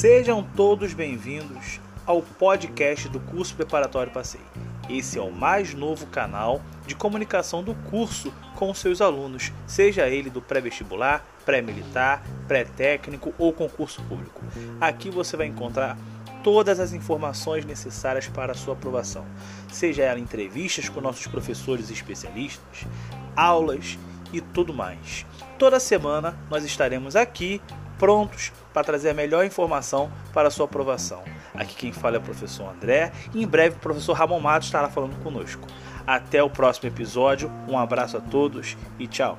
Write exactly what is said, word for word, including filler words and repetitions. Sejam todos bem-vindos ao podcast do Curso Preparatório Passei. Esse é o mais novo canal de comunicação do curso com seus alunos, seja ele do pré-vestibular, pré-militar, pré-técnico ou concurso público. Aqui você vai encontrar todas as informações necessárias para a sua aprovação, seja ela entrevistas com nossos professores e especialistas, aulas e tudo mais. Toda semana nós estaremos aqui prontos para trazer a melhor informação para a sua aprovação. Aqui quem fala é o professor André e em breve o professor Ramon Matos estará falando conosco. Até o próximo episódio, um abraço a todos e tchau!